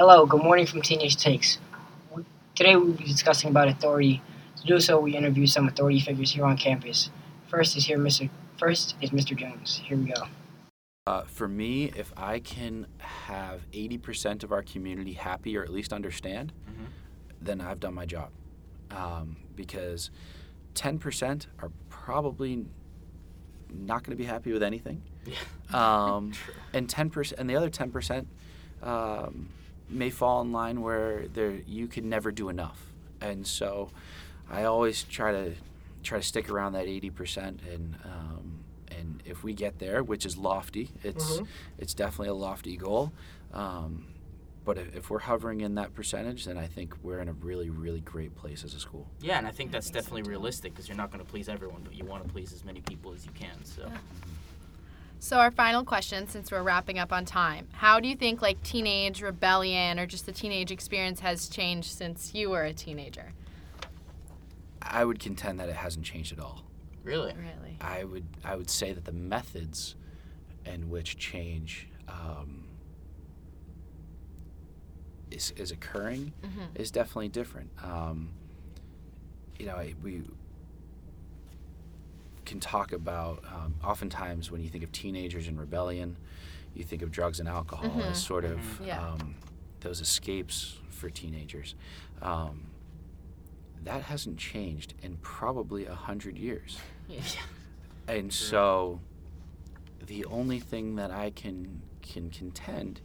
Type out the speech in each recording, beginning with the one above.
Hello, good morning from Teenage Takes. Today we'll be discussing about authority. To do so, we interview some authority figures here on campus. First is Mr. Jones. Here we go. For me, if I can have 80% of our community happy or at least understand, then I've done my job. Because 10% are probably not going to be happy with anything. And 10%, and the other 10%. May fall in line where you can never do enough, and so I always try to stick around that 80%. And if we get there, which is lofty, it's definitely a lofty goal. But if we're hovering in that percentage, then I think we're in a really, really great place as a school. Yeah, and I think that's definitely realistic because you're not going to please everyone, but you want to please as many people as you can. So. Yeah. So our final question, since we're wrapping up on time, how do you think teenage rebellion or just the teenage experience has changed since you were a teenager? I would contend that it hasn't changed at all. Really? I would say that the methods in which change is occurring is definitely different. We can talk about oftentimes when you think of teenagers and rebellion, you think of drugs and alcohol as sort of those escapes for teenagers. That hasn't changed in probably 100 years. Yeah. And so the only thing that I can contend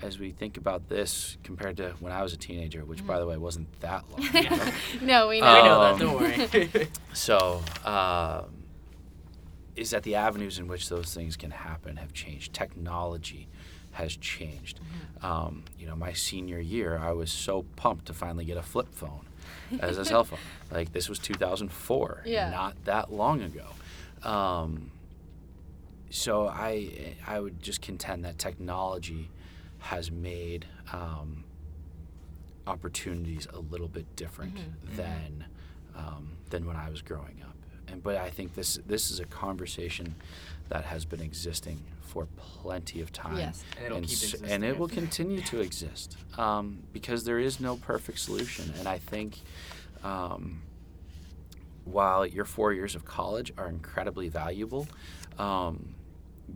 as we think about this compared to when I was a teenager, which by the way wasn't that long ago. No, we know that, don't worry. So is that the avenues in which those things can happen have changed. Technology has changed. My senior year, I was so pumped to finally get a flip phone as a cell phone. This was 2004, not that long ago. So I would just contend that technology has made opportunities a little bit different than when I was growing up. But I think this is a conversation that has been existing for plenty of time. Yes. And it will continue to exist because there is no perfect solution. And I think while your 4 years of college are incredibly valuable,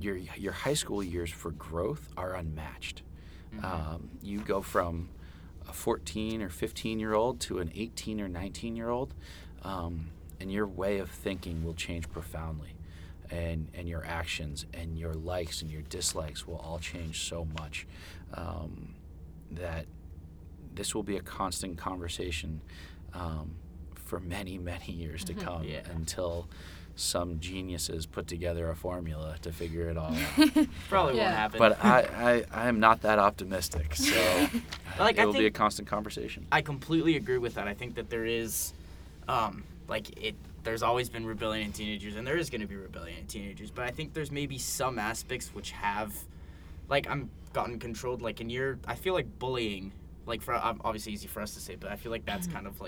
your high school years for growth are unmatched. You go from a 14 or 15-year-old to an 18 or 19-year-old, and your way of thinking will change profoundly, and your actions and your likes and your dislikes will all change so much that this will be a constant conversation for many, many years to come until some geniuses put together a formula to figure it all out. Probably won't happen. But I am not that optimistic, so it will be a constant conversation. I completely agree with that. I think that there is... there's always been rebellion in teenagers, and there is going to be rebellion in teenagers, but I think there's maybe some aspects which have, I'm gotten controlled, I feel like bullying, obviously easy for us to say, but I feel like that's kind of,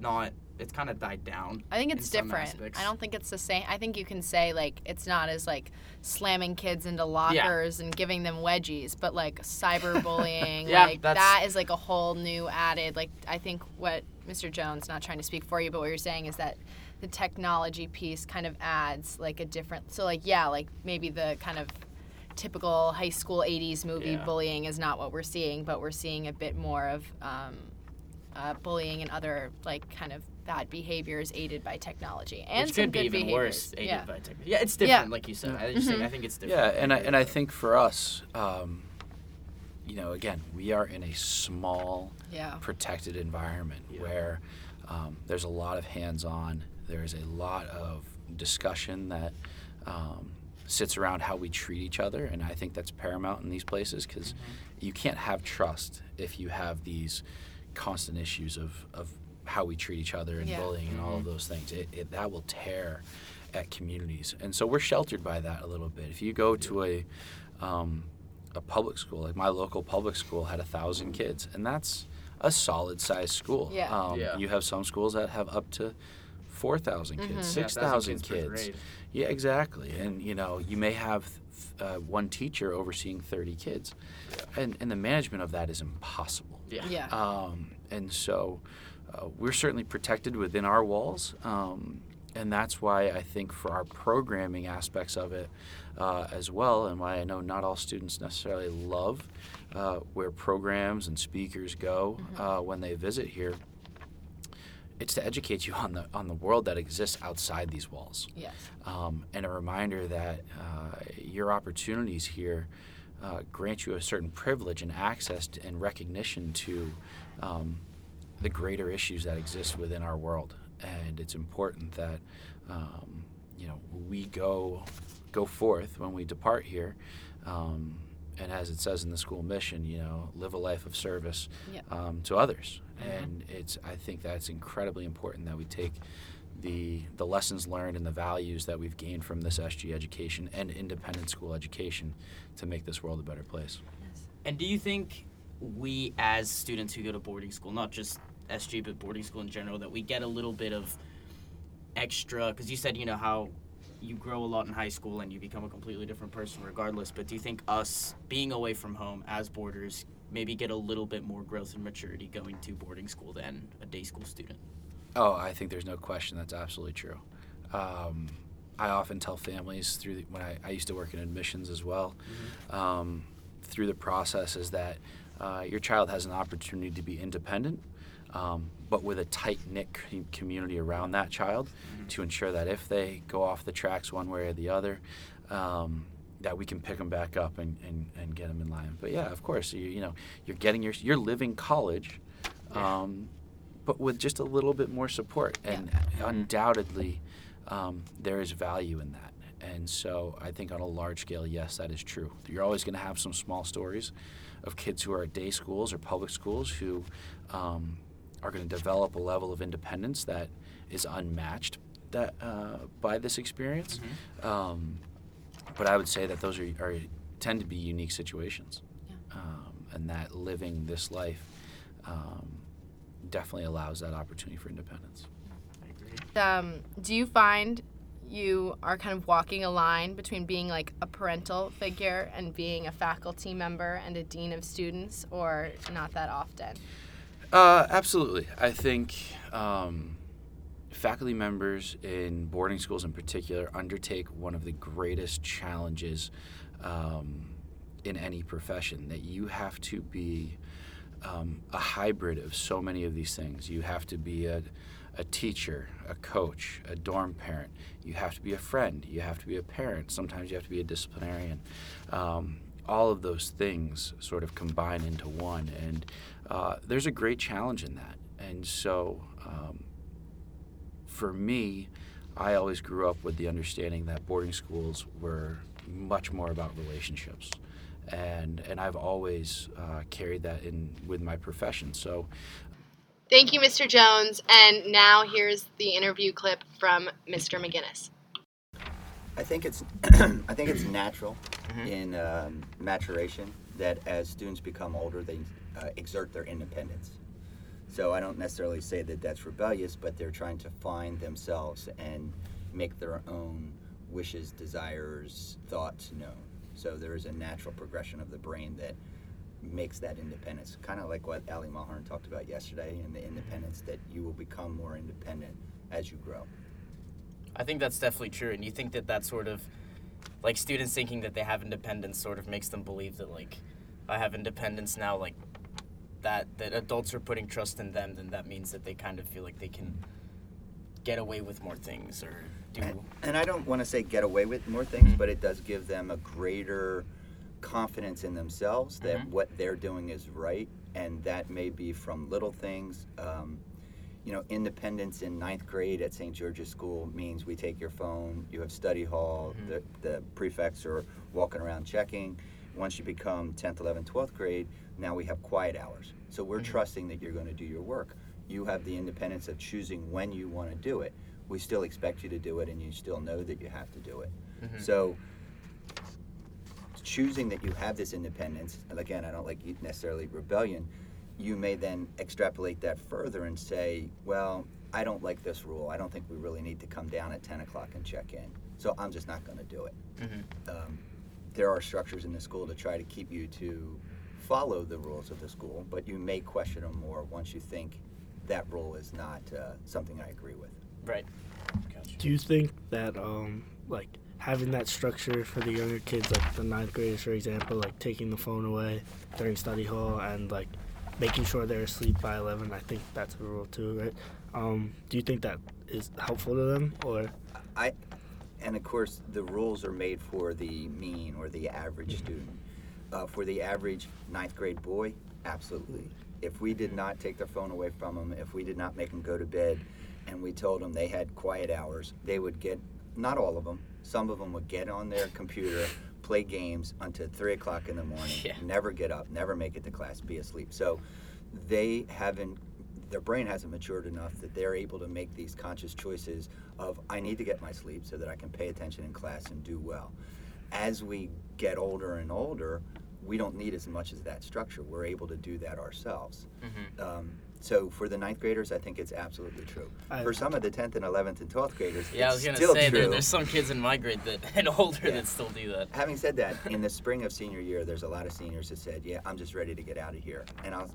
not, it's kind of died down. I think it's different. Aspects. I don't think it's the same. I think you can say, it's not as, slamming kids into lockers and giving them wedgies, but, cyberbullying, that is, a whole new added, I think what... Mr. Jones, not trying to speak for you, but what you're saying is that the technology piece kind of adds a different. So maybe the kind of typical high school 80s movie bullying is not what we're seeing, but we're seeing a bit more of bullying and other kind of bad behaviors aided by technology and which some could be good even behaviors. Worse aided by technology. Yeah, it's different, like you said. I think it's different. Yeah, and I think for us. Again, we are in a small, protected environment where there's a lot of hands-on. There's a lot of discussion that sits around how we treat each other, and I think that's paramount in these places because you can't have trust if you have these constant issues of how we treat each other and bullying and all of those things. That will tear at communities. And so we're sheltered by that a little bit. If you go to a public school, my local public school had 1,000 kids, and that's a solid sized school. You have some schools that have up to 4,000 kids, 6,000 kids. Yeah, exactly. And you may have one teacher overseeing 30 kids. Yeah. And the management of that is impossible. Yeah. Yeah. And so we're certainly protected within our walls. And that's why I think for our programming aspects of it as well, and why I know not all students necessarily love where programs and speakers go when they visit here, it's to educate you on the world that exists outside these walls. Yes. And a reminder that your opportunities here grant you a certain privilege and access to, and recognition to the greater issues that exist within our world. And it's important that you know, we go forth when we depart here, and as it says in the school mission, you know, live a life of service to others. Mm-hmm. And it's, I think that's incredibly important that we take the lessons learned and the values that we've gained from this SG education and independent school education to make this world a better place. Yes. And do you think we, as students who go to boarding school, not just SG but boarding school in general, that we get a little bit of extra, because you said, you know, how you grow a lot in high school and you become a completely different person regardless, but do you think us being away from home as boarders maybe get a little bit more growth and maturity going to boarding school than a day school student? Oh, I think there's no question that's absolutely true. I often tell families through the, when I used to work in admissions as well, through the process is that your child has an opportunity to be independent, but with a tight-knit community around that child to ensure that if they go off the tracks one way or the other, that we can pick them back up and get them in line. But yeah, of course, you know, you're getting your, you're living college, but with just a little bit more support. And undoubtedly, there is value in that. And so I think on a large scale, yes, that is true. You're always going to have some small stories of kids who are at day schools or public schools who are going to develop a level of independence that is unmatched that by this experience. But I would say that those are tend to be unique situations, and that living this life definitely allows that opportunity for independence. I agree. Do you find you are kind of walking a line between being like a parental figure and being a faculty member and a dean of students, or not that often? Absolutely. I think faculty members in boarding schools in particular undertake one of the greatest challenges in any profession, that you have to be a hybrid of so many of these things. You have to be a teacher, a coach, a dorm parent. You have to be a friend. You have to be a parent. Sometimes you have to be a disciplinarian. All of those things sort of combine into one, and there's a great challenge in that. And so for me, I always grew up with the understanding that boarding schools were much more about relationships. And I've always carried that in with my profession. So thank you, Mr. Jones. And now here's the interview clip from Mr. McGinnis. I think it's natural in maturation that as students become older, they exert their independence. So I don't necessarily say that that's rebellious, but they're trying to find themselves and make their own wishes, desires, thoughts known. So there is a natural progression of the brain that makes that independence, kind of like what Ali Maharn talked about yesterday in the independence, that you will become more independent as you grow. I think that's definitely true. And you think that that sort of, like, students thinking that they have independence sort of makes them believe that, like, I have independence now, like, that adults are putting trust in them, then that means that they kind of feel like they can get away with more things or do. And I don't want to say get away with more things, but it does give them a greater confidence in themselves that what they're doing is right, and that may be from little things. You know, independence in 9th grade at St. George's School means we take your phone, you have study hall, the prefects are walking around checking. Once you become 10th, 11th, 12th grade, now we have quiet hours. So we're trusting that you're going to do your work. You have the independence of choosing when you want to do it. We still expect you to do it, and you still know that you have to do it. So choosing that you have this independence, and again, I don't like necessarily rebellion, you may then extrapolate that further and say, well, I don't like this rule. I don't think we really need to come down at 10 o'clock and check in. So I'm just not going to do it. there are structures in the school to try to keep you to follow the rules of the school, but you may question them more once you think that rule is not something I agree with. Right. Gotcha. Do you think that like having that structure for the younger kids, like the ninth graders, for example, like taking the phone away during study hall and like making sure they're asleep by 11, I think that's a rule too, right? Do you think that is helpful to them, or? And of course, the rules are made for the mean or the average student. For the average ninth grade boy, absolutely. If we did not take their phone away from them, if we did not make them go to bed, and we told them they had quiet hours, they would get, not all of them, some of them would get on their computer, play games until 3 o'clock in the morning, never get up, never make it to class, be asleep. So they haven't, their brain hasn't matured enough that they're able to make these conscious choices of, I need to get my sleep so that I can pay attention in class and do well. As we get older and older, we don't need as much as that structure. We're able to do that ourselves. So for the ninth graders, I think it's absolutely true. For some of the 10th and 11th and 12th graders, it's still true. Yeah, I was going to say, there's some kids in my grade that and older that still do that. Having said that, in the spring of senior year, there's a lot of seniors that said, yeah, I'm just ready to get out of here.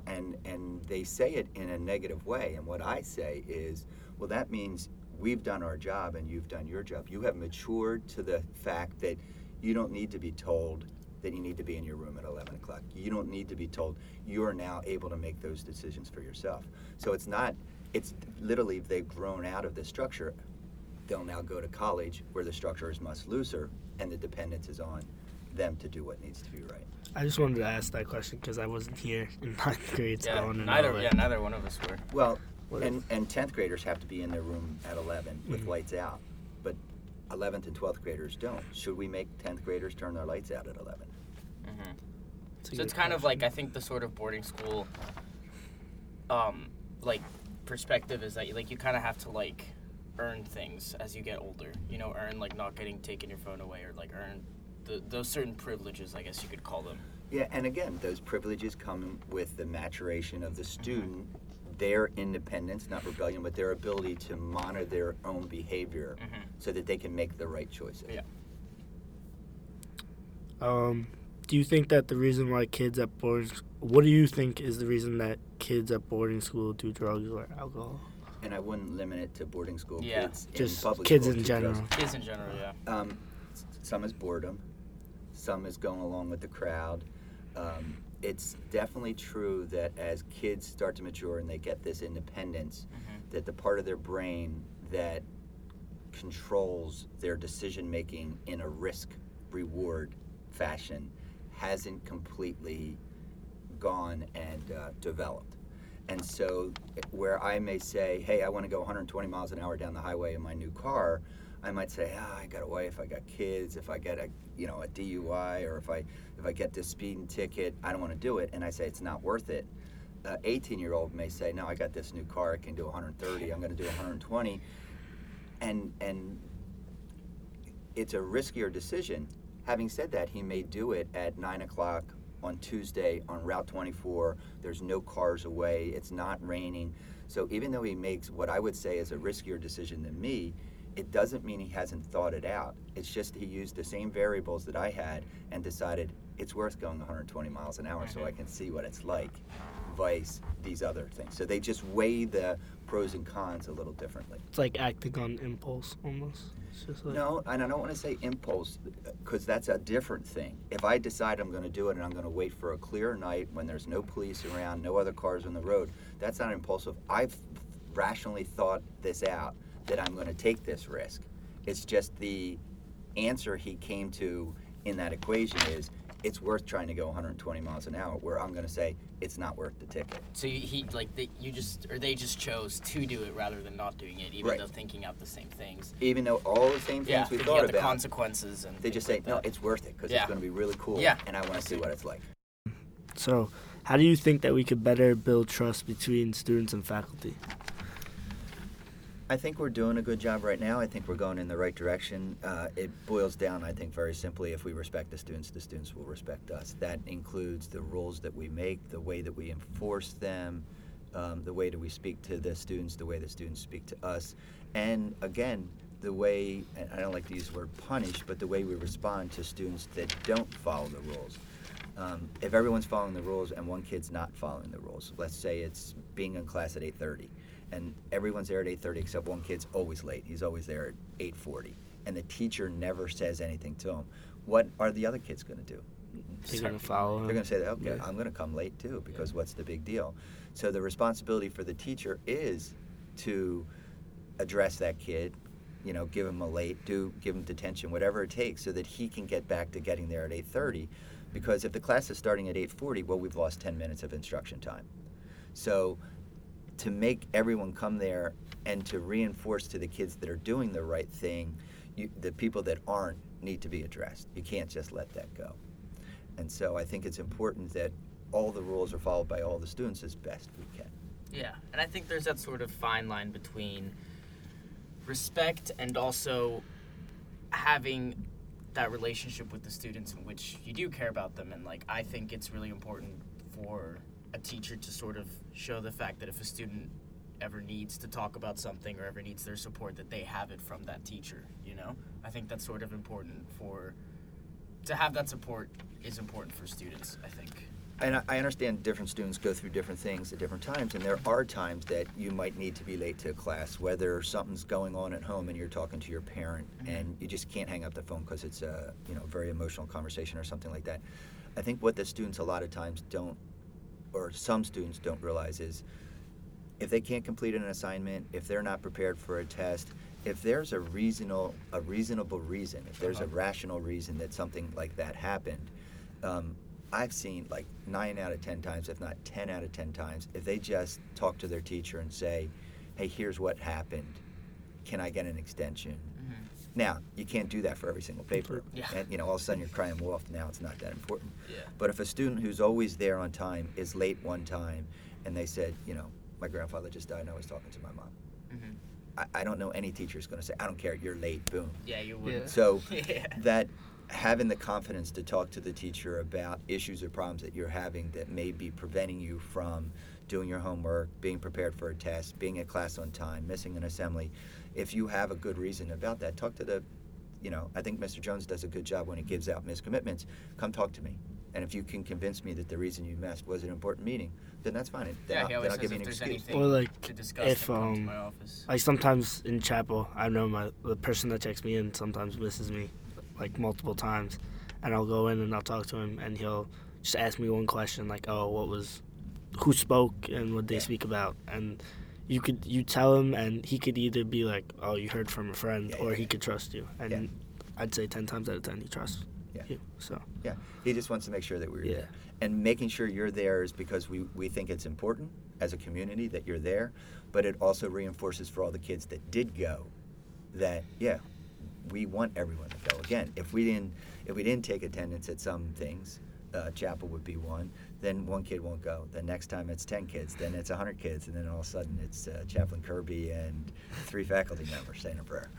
And they say it in a negative way. And what I say is, well, that means we've done our job and you've done your job. You have matured to the fact that you don't need to be told that you need to be in your room at 11 o'clock. You don't need to be told. You are now able to make those decisions for yourself. So it's not, it's literally they've grown out of the structure. They'll now go to college where the structure is much looser and the dependence is on them to do what needs to be right. I just wanted to ask that question because I wasn't here in ninth grade. Neither one of us were. Well, and 10th graders have to be in their room at 11 with lights out, but 11th and 12th graders don't. Should we make 10th graders turn their lights out at 11? Mm-hmm. So it's kind of like, I think the sort of boarding school like perspective is that like you kind of have to like earn things as you get older, you know, earn like not getting taken your phone away, or like earn those certain privileges, I guess you could call them. Yeah, and again, those privileges come with the maturation of the student, their independence, not rebellion, but their ability to monitor their own behavior so that they can make the right choices. Yeah. Do you think that the reason why kids at boarding, what do you think is the reason that kids at boarding school do drugs or alcohol? And I wouldn't limit it to boarding school kids. Just kids in general. Kids in general, yeah. Some is boredom. Some is going along with the crowd. It's definitely true that as kids start to mature and they get this independence, that the part of their brain that controls their decision-making in a risk-reward fashion hasn't completely gone and developed. And so where I may say, hey, I want to go 120 miles an hour down the highway in my new car, I might say, I got a wife, I got kids, if I get a DUI, or if I get this speeding ticket, I don't want to do it, and I say it's not worth it. 18-year-old may say, no, I got this new car, I can do 130, I'm going to do 120, and it's a riskier decision. Having said that, he may do it at 9 o'clock on Tuesday on Route 24, there's no cars away, it's not raining, so even though he makes what I would say is a riskier decision than me, it doesn't mean he hasn't thought it out. It's just he used the same variables that I had and decided it's worth going 120 miles an hour so I can see what it's like, vice these other things. So they just weigh the pros and cons a little differently. It's like acting on impulse almost. It's just like... No, and I don't want to say impulse because that's a different thing. If I decide I'm going to do it and I'm going to wait for a clear night when there's no police around, no other cars on the road, that's not impulsive. I've rationally thought this out, that I'm going to take this risk. It's just the answer he came to in that equation is it's worth trying to go 120 miles an hour, where I'm going to say it's not worth the ticket. So he like they just chose to do it rather than not doing it, even though thinking out the same things. Even though all the same things we thought about. The consequences and they just say no, it's worth it because it's going to be really cool and I want to see what it's like. So how do you think that we could better build trust between students and faculty? I think we're doing a good job right now. I think we're going in the right direction. It boils down, I think, very simply, if we respect the students will respect us. That includes the rules that we make, the way that we enforce them, the way that we speak to the students, the way the students speak to us. And again, the way, and I don't like to use the word punish, but the way we respond to students that don't follow the rules. If everyone's following the rules and one kid's not following the rules, let's say it's being in class at 8:30, and everyone's there at 8:30 except one kid's always late. He's always there at 8:40, and the teacher never says anything to him. What are the other kids going to do? They're going to follow him. They're going to say, okay, yeah, I'm going to come late too, because what's the big deal? So the responsibility for the teacher is to address that kid, you know, give him a late, do give him detention, whatever it takes, so that he can get back to getting there at 8:30. Because if the class is starting at 8:40, well, we've lost 10 minutes of instruction time. So to make everyone come there and to reinforce to the kids that are doing the right thing, the people that aren't need to be addressed. You can't just let that go. And so I think it's important that all the rules are followed by all the students as best we can. Yeah, and I think there's that sort of fine line between respect and also having that relationship with the students in which you do care about them. And like, I think it's really important for a teacher to sort of show the fact that if a student ever needs to talk about something or ever needs their support, that they have it from that teacher, you know? I think that's sort of important for, to have that support is important for students, I think. And I understand different students go through different things at different times, and there are times that you might need to be late to a class, whether something's going on at home and you're talking to your parent and you just can't hang up the phone because it's a, you know, very emotional conversation or something like that. I think what the students a lot of times don't, or some students don't realize, is if they can't complete an assignment, if they're not prepared for a test, if there's a reasonable reason, if there's a rational reason that something like that happened, I've seen like 9 out of 10 times, if not 10 out of 10 times, if they just talk to their teacher and say, hey, here's what happened, can I get an extension? Mm-hmm. Now, you can't do that for every single paper. Yeah. And you know, all of a sudden you're crying wolf, now it's not that important. Yeah. But if a student who's always there on time is late one time and they said, you know, my grandfather just died and I was talking to my mom. Mm-hmm. I don't know any teacher who's going to say, I don't care, you're late, boom. Yeah, you would. Yeah. So that having the confidence to talk to the teacher about issues or problems that you're having that may be preventing you from doing your homework, being prepared for a test, being at class on time, missing an assembly. If you have a good reason about that, talk to the, you know, I think Mr. Jones does a good job when he gives out miscommitments. Come talk to me. And if you can convince me that the reason you missed was an important meeting, then that's fine. Then I'll give you an excuse. Or like to discuss, if to my office. Like sometimes in chapel, I know the person that checks me in sometimes misses me, like multiple times, and I'll go in and I'll talk to him, and he'll just ask me one question, like, oh, who spoke and what they speak about, and you tell him, and he could either be like, oh, you heard from a friend, or he could trust you, and I'd say 10 times out of 10 he trusts. Yeah. So. Yeah. He just wants to make sure that we're there. And making sure you're there is because we think it's important as a community that you're there, but it also reinforces for all the kids that did go that, we want everyone to go. Again, if we didn't take attendance at some things, chapel would be one, then one kid won't go. The next time it's 10 kids, then it's 100 kids, and then all of a sudden it's Chaplain Kirby and 3 faculty members saying a prayer.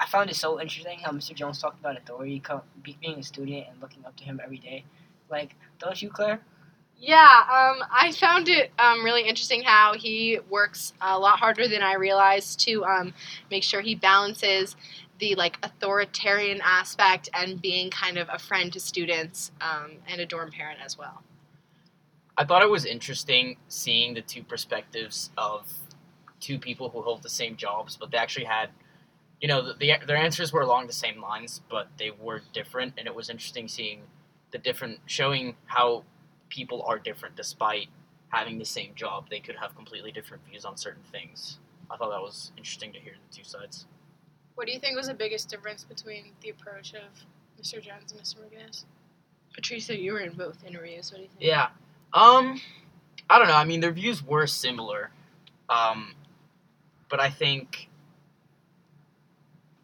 I found it so interesting how Mr. Jones talked about authority, being a student and looking up to him every day. Like, don't you, Claire? Yeah, I found it really interesting how he works a lot harder than I realized to make sure he balances the like authoritarian aspect and being kind of a friend to students and a dorm parent as well. I thought it was interesting seeing the two perspectives of two people who hold the same jobs, but they actually had, you know, their answers were along the same lines, but they were different, and it was interesting seeing showing how people are different despite having the same job. They could have completely different views on certain things. I thought that was interesting to hear the two sides. What do you think was the biggest difference between the approach of Mr. Jones and Mr. McGinnis? Patricia, you were in both interviews. What do you think? Yeah. I don't know. I mean, their views were similar. But I think,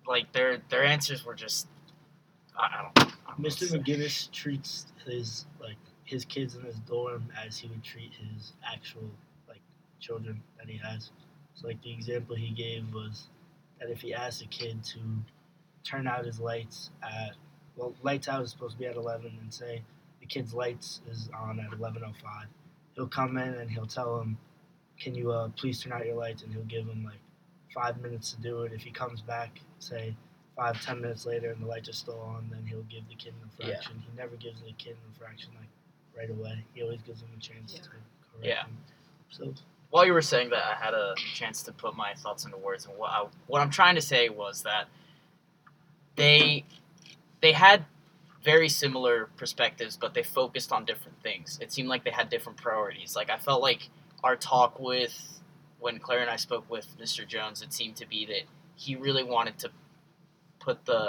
like, their answers were just, I don't know. Mr. McGinnis treats his kids in his dorm as he would treat his actual, like, children that he has. So, like, the example he gave was that if he asked a kid to turn out his lights at, well, lights out is supposed to be at 11, and say the kid's lights is on at 11:05, he'll come in and he'll tell him, can you please turn out your lights? And he'll give him, 5 minutes to do it. If he comes back, say, 5-10 minutes later and the lights are still on, then he'll give the kid an infraction. Yeah. He never gives the kid an infraction, right away. He always gives him a chance to correct him. So while you were saying that, I had a chance to put my thoughts into words. And what I'm trying to say was that they had very similar perspectives, but they focused on different things. It seemed like they had different priorities. I felt like our talk when Claire and I spoke with Mr. Jones, it seemed to be that he really wanted to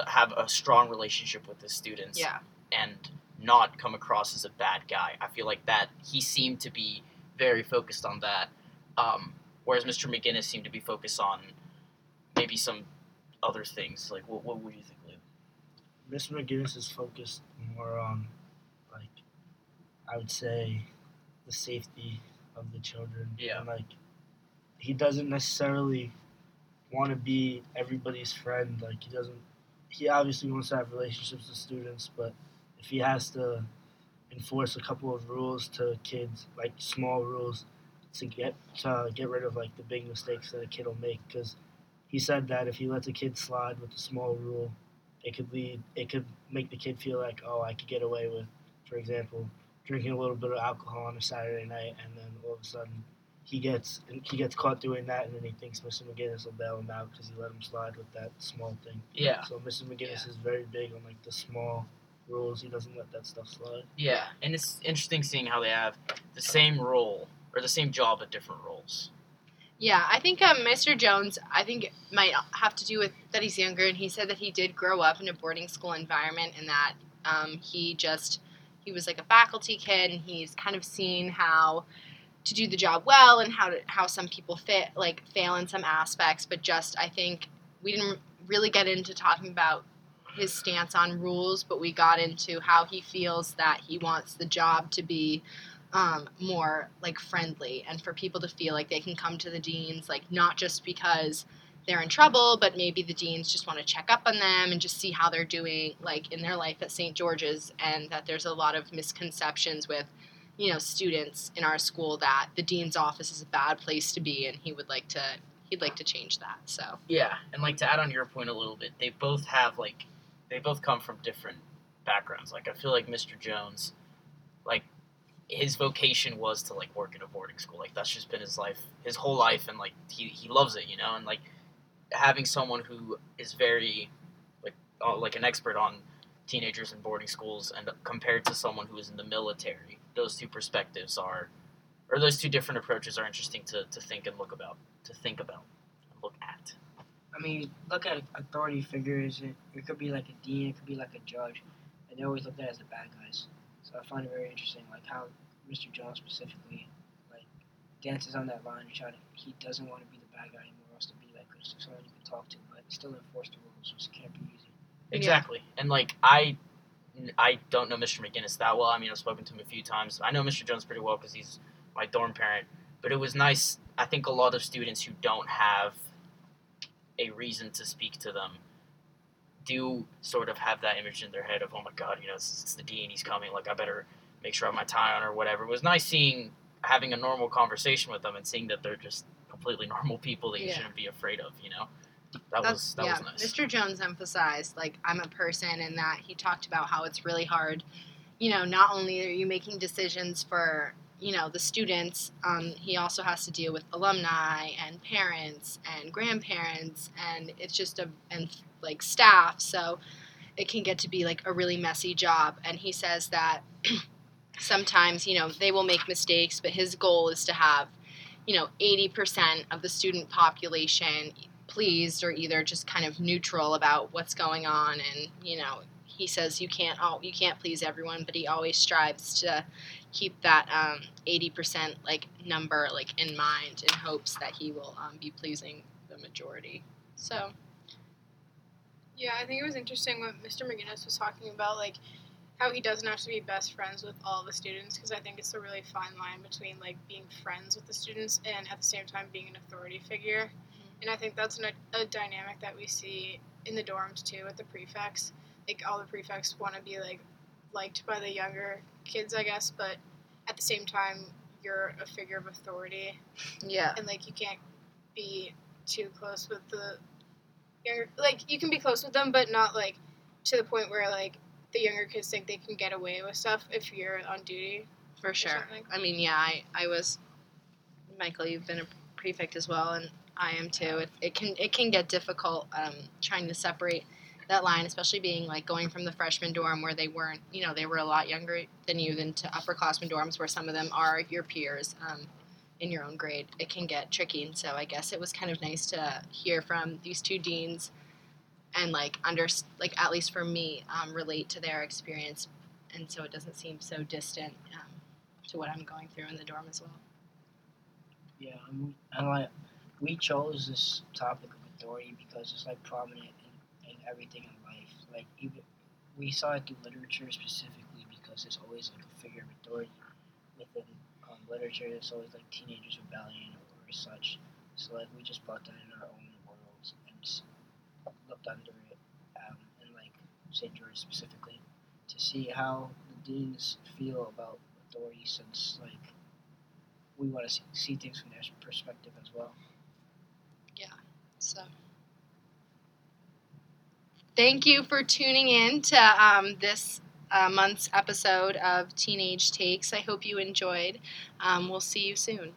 have a strong relationship with his students and not come across as a bad guy. I feel like that he seemed to be very focused on that, whereas Mr. McGinnis seemed to be focused on maybe some other things. What would you think, Lou? Mr. McGinnis is focused more on, I would say, the safety of the children. Yeah. And, he doesn't necessarily want to be everybody's friend. He obviously wants to have relationships with students, but if he has to enforce a couple of rules to kids, small rules, to get rid of the big mistakes that a kid will make, because he said that if he lets a kid slide with a small rule, it could make the kid feel like, oh, I could get away with, for example, drinking a little bit of alcohol on a Saturday night, and then all of a sudden he gets caught doing that, and then he thinks Mr. McGinnis will bail him out because he let him slide with that small thing. Yeah. So Mr. McGinnis is very big on the small rules. He doesn't let that stuff slide. Yeah, and it's interesting seeing how they have the same role or the same job but different roles. Yeah, I think Mr. Jones, it might have to do with that he's younger, and he said that he did grow up in a boarding school environment, and that he was a faculty kid, and he's kind of seen how to do the job well and how some people fail in some aspects, but I think we didn't really get into talking about his stance on rules, but we got into how he feels that he wants the job to be more friendly and for people to feel like they can come to the deans, not just because they're in trouble, but maybe the deans just want to check up on them and just see how they're doing in their life at St. George's, and that there's a lot of misconceptions with students in our school that the dean's office is a bad place to be, and he'd like to change that. So yeah, and to add on your point a little bit, they both have they both come from different backgrounds. I feel like Mr. Jones, his vocation was to work at a boarding school. That's just been his life, his whole life, and he loves it, And having someone who is very an expert on teenagers in boarding schools, and compared to someone who is in the military, those two different approaches are interesting to think and look at. I mean, look at authority figures. It could be a dean, it could be a judge, and they're always looked at as the bad guys. So I find it very interesting, how Mr. Jones specifically, dances on that line and he doesn't want to be the bad guy anymore, wants to be someone you can talk to, but still enforce the rules, which can't be easy. Exactly, yeah. And I don't know Mr. McGinnis that well. I mean, I've spoken to him a few times. I know Mr. Jones pretty well because he's my dorm parent, but it was nice. I think a lot of students who don't have a reason to speak to them do sort of have that image in their head of, oh my God, it's the dean, he's coming, I better make sure I have my tie on or whatever. It was nice having a normal conversation with them and seeing that they're just completely normal people that you shouldn't be afraid of, That was nice. Mr. Jones emphasized, I'm a person, and that he talked about how it's really hard, not only are you making decisions for, the students, he also has to deal with alumni and parents and grandparents, and it's just staff, so it can get to be, a really messy job, and he says that sometimes, they will make mistakes, but his goal is to have, 80% of the student population pleased or either just kind of neutral about what's going on, and he says you can't please everyone, but he always strives to keep that 80% number in mind in hopes that he will be pleasing the majority. So I think it was interesting what Mr. McGinnis was talking about, how he doesn't have to be best friends with all the students, because I think it's a really fine line between being friends with the students and at the same time being an authority figure. And I think that's a dynamic that we see in the dorms, too, with the prefects. All the prefects want to be, liked by the younger kids, I guess, but at the same time, you're a figure of authority. Yeah. And, like, you can't be too close with the younger... Like, you can be close with them, but not, like, to the point where, like, the younger kids think they can get away with stuff if you're on duty. For sure. Something. I mean, yeah, I was... Michael, you've been a prefect as well, and I am too. It can get difficult trying to separate that line, especially being, like, going from the freshman dorm where they weren't, you know, they were a lot younger than you than to upperclassmen dorms where some of them are your peers in your own grade. It can get tricky, and so I guess it was kind of nice to hear from these two deans and, like, at least for me, relate to their experience, and so it doesn't seem so distant to what I'm going through in the dorm as well. Yeah, and, like, we chose this topic of authority because it's, like, prominent in everything in life. Like, even we saw it through literature specifically because there's always, like, a figure of authority within literature. There's always, like, teenagers rebellion or such. So, like, we just brought that in our own worlds and just looked under it, and, like, St. George specifically, to see how the deans feel about authority since, like, we want to see things from their perspective as well. Yeah, so thank you for tuning in to this month's episode of Teenage Takes. I hope you enjoyed. We'll see you soon.